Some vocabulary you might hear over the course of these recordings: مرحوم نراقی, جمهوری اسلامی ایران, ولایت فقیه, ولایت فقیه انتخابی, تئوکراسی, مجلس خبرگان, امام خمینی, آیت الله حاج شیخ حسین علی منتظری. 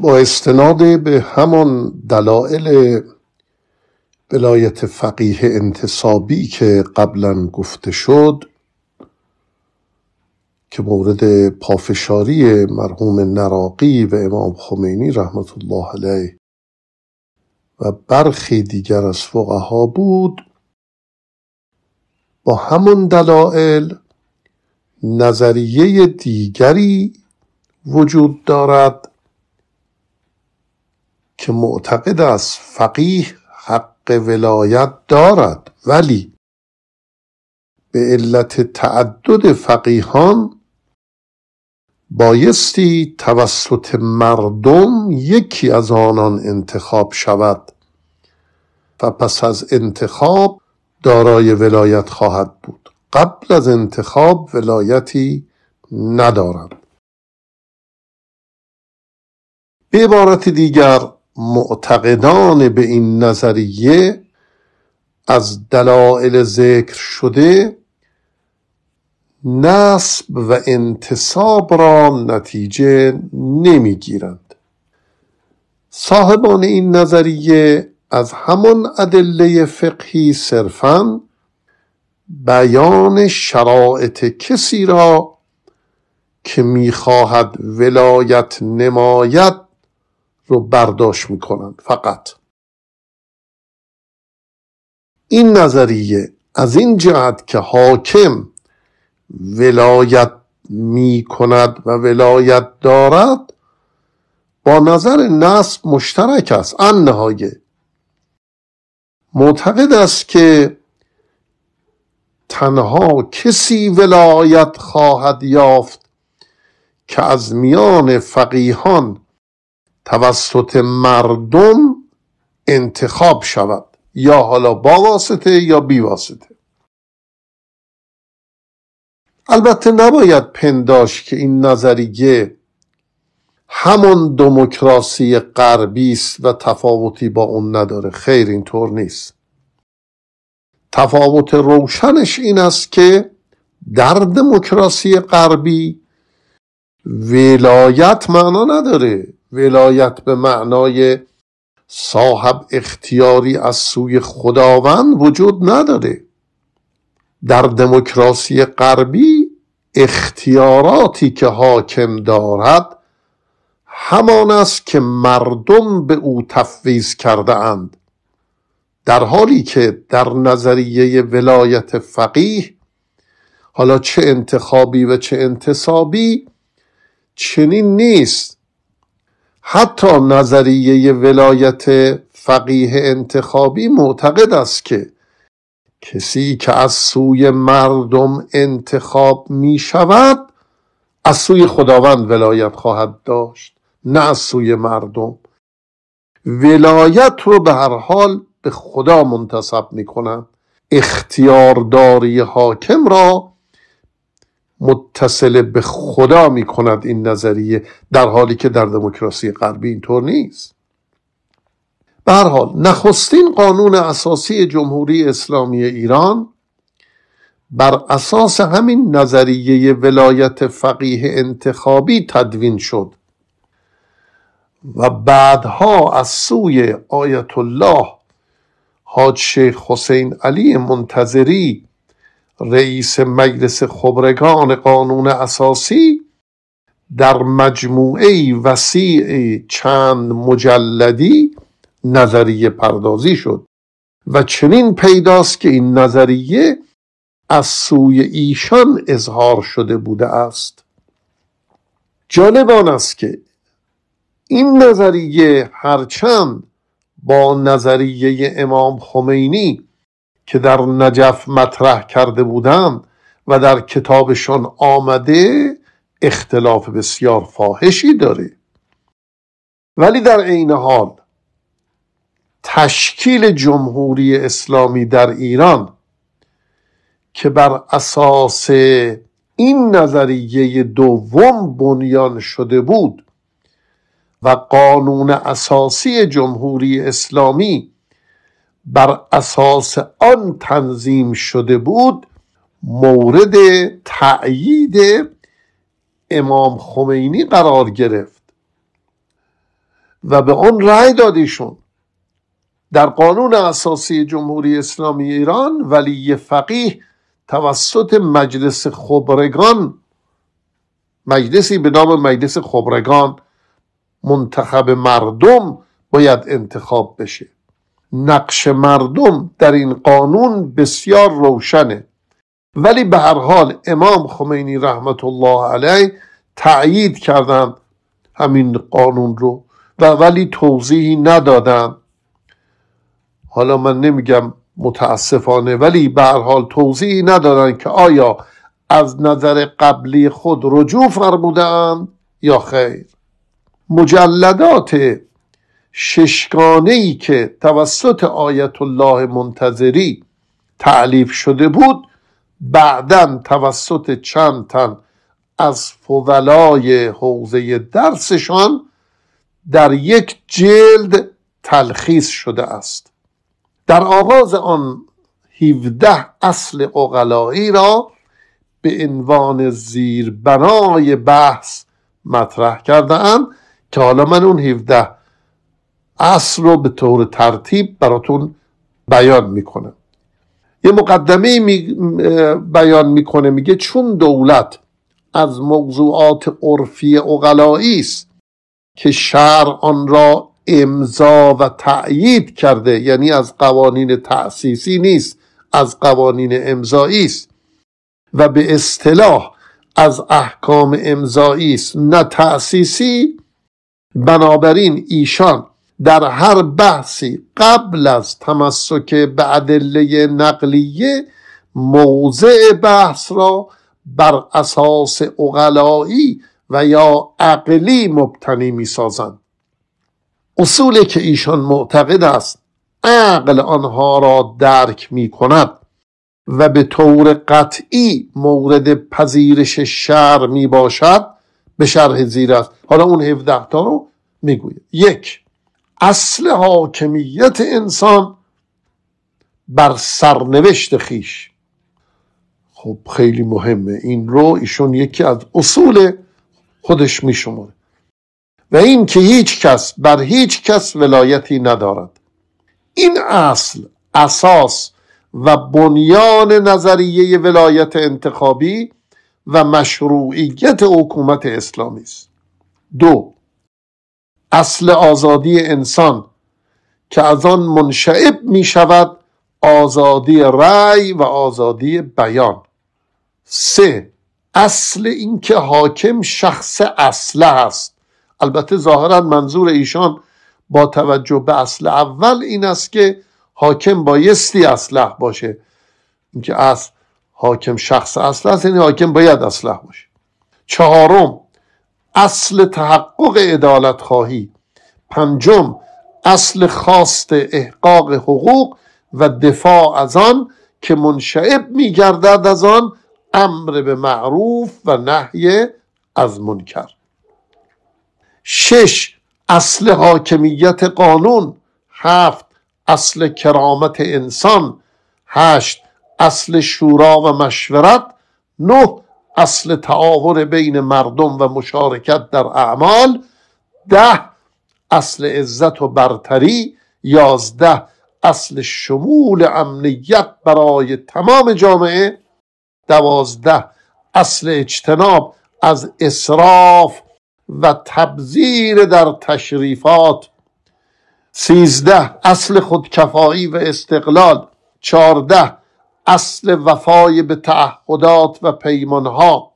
با استناد به همان دلایل ولایت فقیه انتصابی که قبلا گفته شد که مورد پافشاری مرحوم نراقی و امام خمینی رحمت الله علیه و برخی دیگر از فقها بود، با همون دلایل نظریه دیگری وجود دارد که معتقد است فقیه حق ولایت دارد، ولی به علت تعدد فقیهان بایستی توسط مردم یکی از آنان انتخاب شود و پس از انتخاب دارای ولایت خواهد بود. قبل از انتخاب ولایتی ندارد. به عبارت دیگر معتقدان به این نظریه از دلایل ذکر شده نسب و انتصاب را نتیجه نمیگیرند. صاحبان این نظریه از همان ادله فقهی صرفاً بیان شرایط کسی را که میخواهد ولایت نماید رو برداشت میکنند فقط. این نظریه از این جهت که حاکم ولایت میکند و ولایت دارد با نظر نصب مشترک است. النهایه معتقد است که تنها کسی ولایت خواهد یافت که از میان فقیهان توسط مردم انتخاب شود، یا حالا با واسطه یا بی واسطه. البته نباید پنداشت که این نظریه همون دموکراسی غربی است و تفاوتی با اون نداره. خیر، اینطور نیست. تفاوت روشنش این است که در دموکراسی غربی ولایت معنا نداره. ولایت به معنای صاحب اختیاری از سوی خداوند وجود نداره. در دموکراسی غربی اختیاراتی که حاکم دارد همان است که مردم به او تفویض کرده اند، در حالی که در نظریه ولایت فقیه حالا چه انتخابی و چه انتصابی چنین نیست. حتی نظریه ولایت فقیه انتخابی معتقد است که کسی که از سوی مردم انتخاب می شود از سوی خداوند ولایت خواهد داشت، نه از سوی مردم. ولایت رو به هر حال به خدا منتسب می کنند. اختیارداری حاکم را متصل به خدا می کند این نظریه، در حالی که در دموکراسی غربی اینطور نیست. به هر حال نخستین قانون اساسی جمهوری اسلامی ایران بر اساس همین نظریه ولایت فقیه انتخابی تدوین شد و بعدها از سوی آیت الله حاج شیخ حسین علی منتظری رئیس مجلس خبرگان قانون اساسی در مجموعه‌ای وسیع چند مجلدی نظریه پردازی شد و چنین پیداست که این نظریه از سوی ایشان اظهار شده بوده است. جالب آن است که این نظریه هرچند با نظریه امام خمینی که در نجف مطرح کرده بودند و در کتابشان آمده اختلاف بسیار فاحشی داره، ولی در عین حال تشکیل جمهوری اسلامی در ایران که بر اساس این نظریه دوم بنیان شده بود و قانون اساسی جمهوری اسلامی بر اساس آن تنظیم شده بود، مورد تأیید امام خمینی قرار گرفت و به آن رأی دادیشون. در قانون اساسی جمهوری اسلامی ایران ولی فقیه توسط مجلس خبرگان، مجلسی به نام مجلس خبرگان منتخب مردم، باید انتخاب بشه. نقش مردم در این قانون بسیار روشنه، ولی به هر حال امام خمینی رحمت الله علیه تأیید کردن همین قانون رو و ولی توضیحی ندادن. حالا من نمیگم متاسفانه، ولی به هر حال توضیحی ندادن که آیا از نظر قبلی خود رجوع فرمودن یا خیر. مجلدات ششگانه‌ای که توسط آیت الله منتظری تألیف شده بود، بعداً توسط چند تن از فضلای حوزه درسشان در یک جلد تلخیص شده است. در آغاز آن 17 اصل عقلایی را به عنوان زیربنای بحث مطرح کرده‌ام که حالا من اون 17 اصل رو به طور ترتیب براتون بیان میکنم. یه مقدمه بیان میکنه، میگه چون دولت از موضوعات عرفی عقلایی است که شرع آن را امضا و تأیید کرده، یعنی از قوانین تأسیسی نیست، از قوانین امضایی است و به اصطلاح از احکام امضایی است نه تأسیسی، بنابراین ایشان در هر بحثی قبل از تمسک به ادله نقلیه موضع بحث را بر اساس عقلایی و یا عقلی مبتنی می سازند. اصولی که ایشان معتقد است عقل آنها را درک می کند و به طور قطعی مورد پذیرش شرع می باشد به شرح زیر است. حالا اون 17 تا رو می گوید. 1. اصل حاکمیت انسان بر سرنوشت خیش. خب خیلی مهمه، این رو ایشون یکی از اصول خودش می شماره. و این که هیچ کس بر هیچ کس ولایتی ندارد. این اصل اساس و بنیان نظریه ولایت انتخابی و مشروعیت حکومت اسلامی است. 2. اصل آزادی انسان که از آن منشعب می شود آزادی رأی و آزادی بیان. 3. اصل اینکه حاکم شخص اصله است. البته ظاهرا منظور ایشان با توجه به اصل اول این است که حاکم بایستی اصله باشه. اینکه اصل حاکم شخص اصله است، یعنی حاکم باید اصله باشه. 4. اصل تحقق عدالت خواهی. 5. اصل خواست احقاق حقوق و دفاع از آن که منشعب می گردد از آن امر به معروف و نهی از منکر. 6. اصل حاکمیت قانون. 7. اصل کرامت انسان. 8. اصل شورا و مشورت. 9. اصل تعاون بین مردم و مشارکت در اعمال. 10. اصل عزت و برتری. 11. اصل شمول امنیت برای تمام جامعه. 12. اصل اجتناب از اسراف و تبذیر در تشریفات. 13. اصل خودکفایی و استقلال. 14. اصل وفای به تعهدات و پیمانها.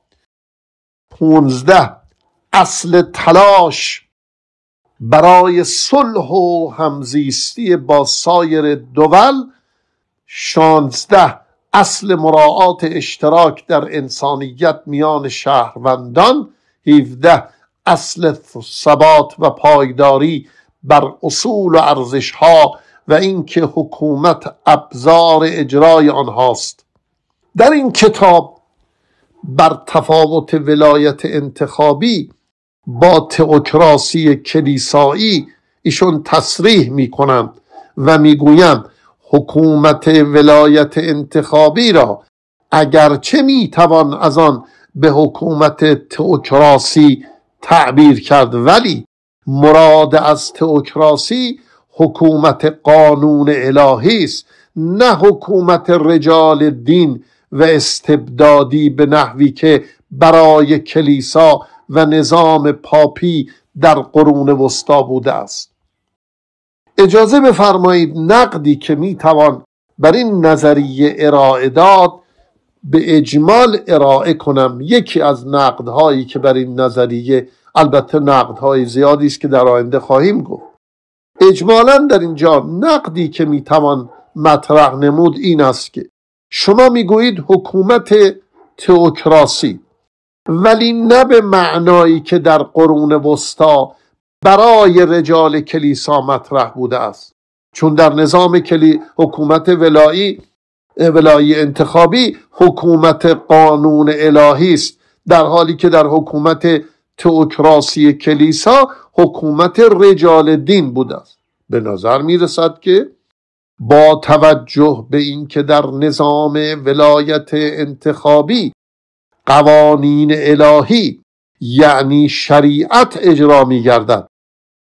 15. اصل تلاش برای صلح و همزیستی با سایر دول. 16. اصل مراعات اشتراک در انسانیت میان شهروندان. 17. اصل ثبات و پایداری بر اصول و ارزشها و اینکه حکومت ابزار اجرای آنهاست. در این کتاب بر تفاوت ولایت انتخابی با تئوکراسی کلیسایی ایشون تصریح میکنند و میگویند حکومت ولایت انتخابی را اگرچه میتوان از آن به حکومت تئوکراسی تعبیر کرد، ولی مراد از تئوکراسی حکومت قانون الهی است، نه حکومت رجال دین و استبدادی به نحوی که برای کلیسا و نظام پاپی در قرون وسطا بوده است. اجازه بفرمایید نقدی که میتوان بر این نظریه ارائه داد به اجمال ارائه کنم. یکی از نقدهایی که بر این نظریه، البته نقدهای زیادی است که در آینده خواهیم گفت، اجمالاً در اینجا نقدی که میتوان مطرح نمود این است که شما میگویید حکومت تئوکراسی، ولی نه به معنایی که در قرون وسطا برای رجال کلیسا مطرح بوده است، چون در نظام حکومت ولایی انتخابی حکومت قانون الهی است، در حالی که در حکومت تئوکراسی کلیسا حکومت رجال دین بوده است. به نظر می رسد که با توجه به اینکه در نظام ولایت انتخابی قوانین الهی یعنی شریعت اجرا می گردد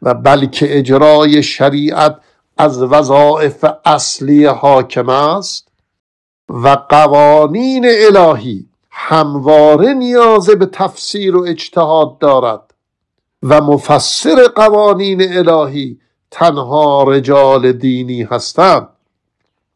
و بلکه اجرای شریعت از وظایف اصلی حاکم است و قوانین الهی همواره نیاز به تفسیر و اجتهاد دارد و مفسر قوانین الهی تنها رجال دینی هستند.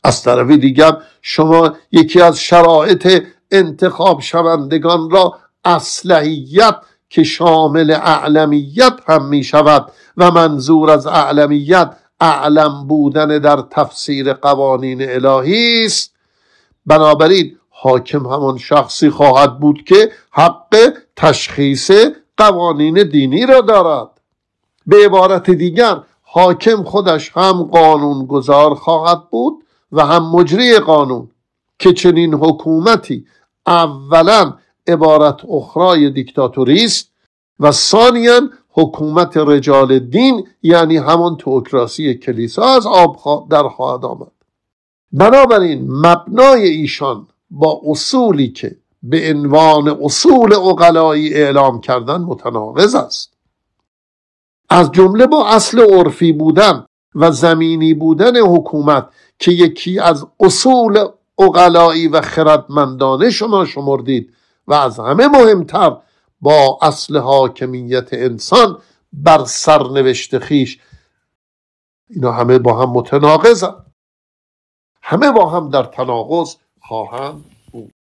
از طرف دیگر شما یکی از شرایط انتخاب شوندگان را اصلحیت که شامل اعلمیت هم می شود و منظور از اعلمیت اعلم بودن در تفسیر قوانین الهی است، بنابراین حاکم همان شخصی خواهد بود که حق تشخیص قوانین دینی را دارد. به عبارت دیگر حاکم خودش هم قانون گذار خواهد بود و هم مجری قانون، که چنین حکومتی اولا عبارت اخرای دیکتاتوری است و ثانیا حکومت رجال دین یعنی همان تئوکراسی کلیسا از آب در خواهد آمد. بنابراین مبنای ایشان با اصولی که به عنوان اصول عقلایی اعلام کردن متناقض است، از جمله با اصل عرفی بودن و زمینی بودن حکومت که یکی از اصول عقلایی و خردمندانه شما شمردید، و از همه مهمتر با اصل حاکمیت انسان بر سرنوشت خویش. اینا همه با هم متناقض، همه با هم در تناقض خواهند بود.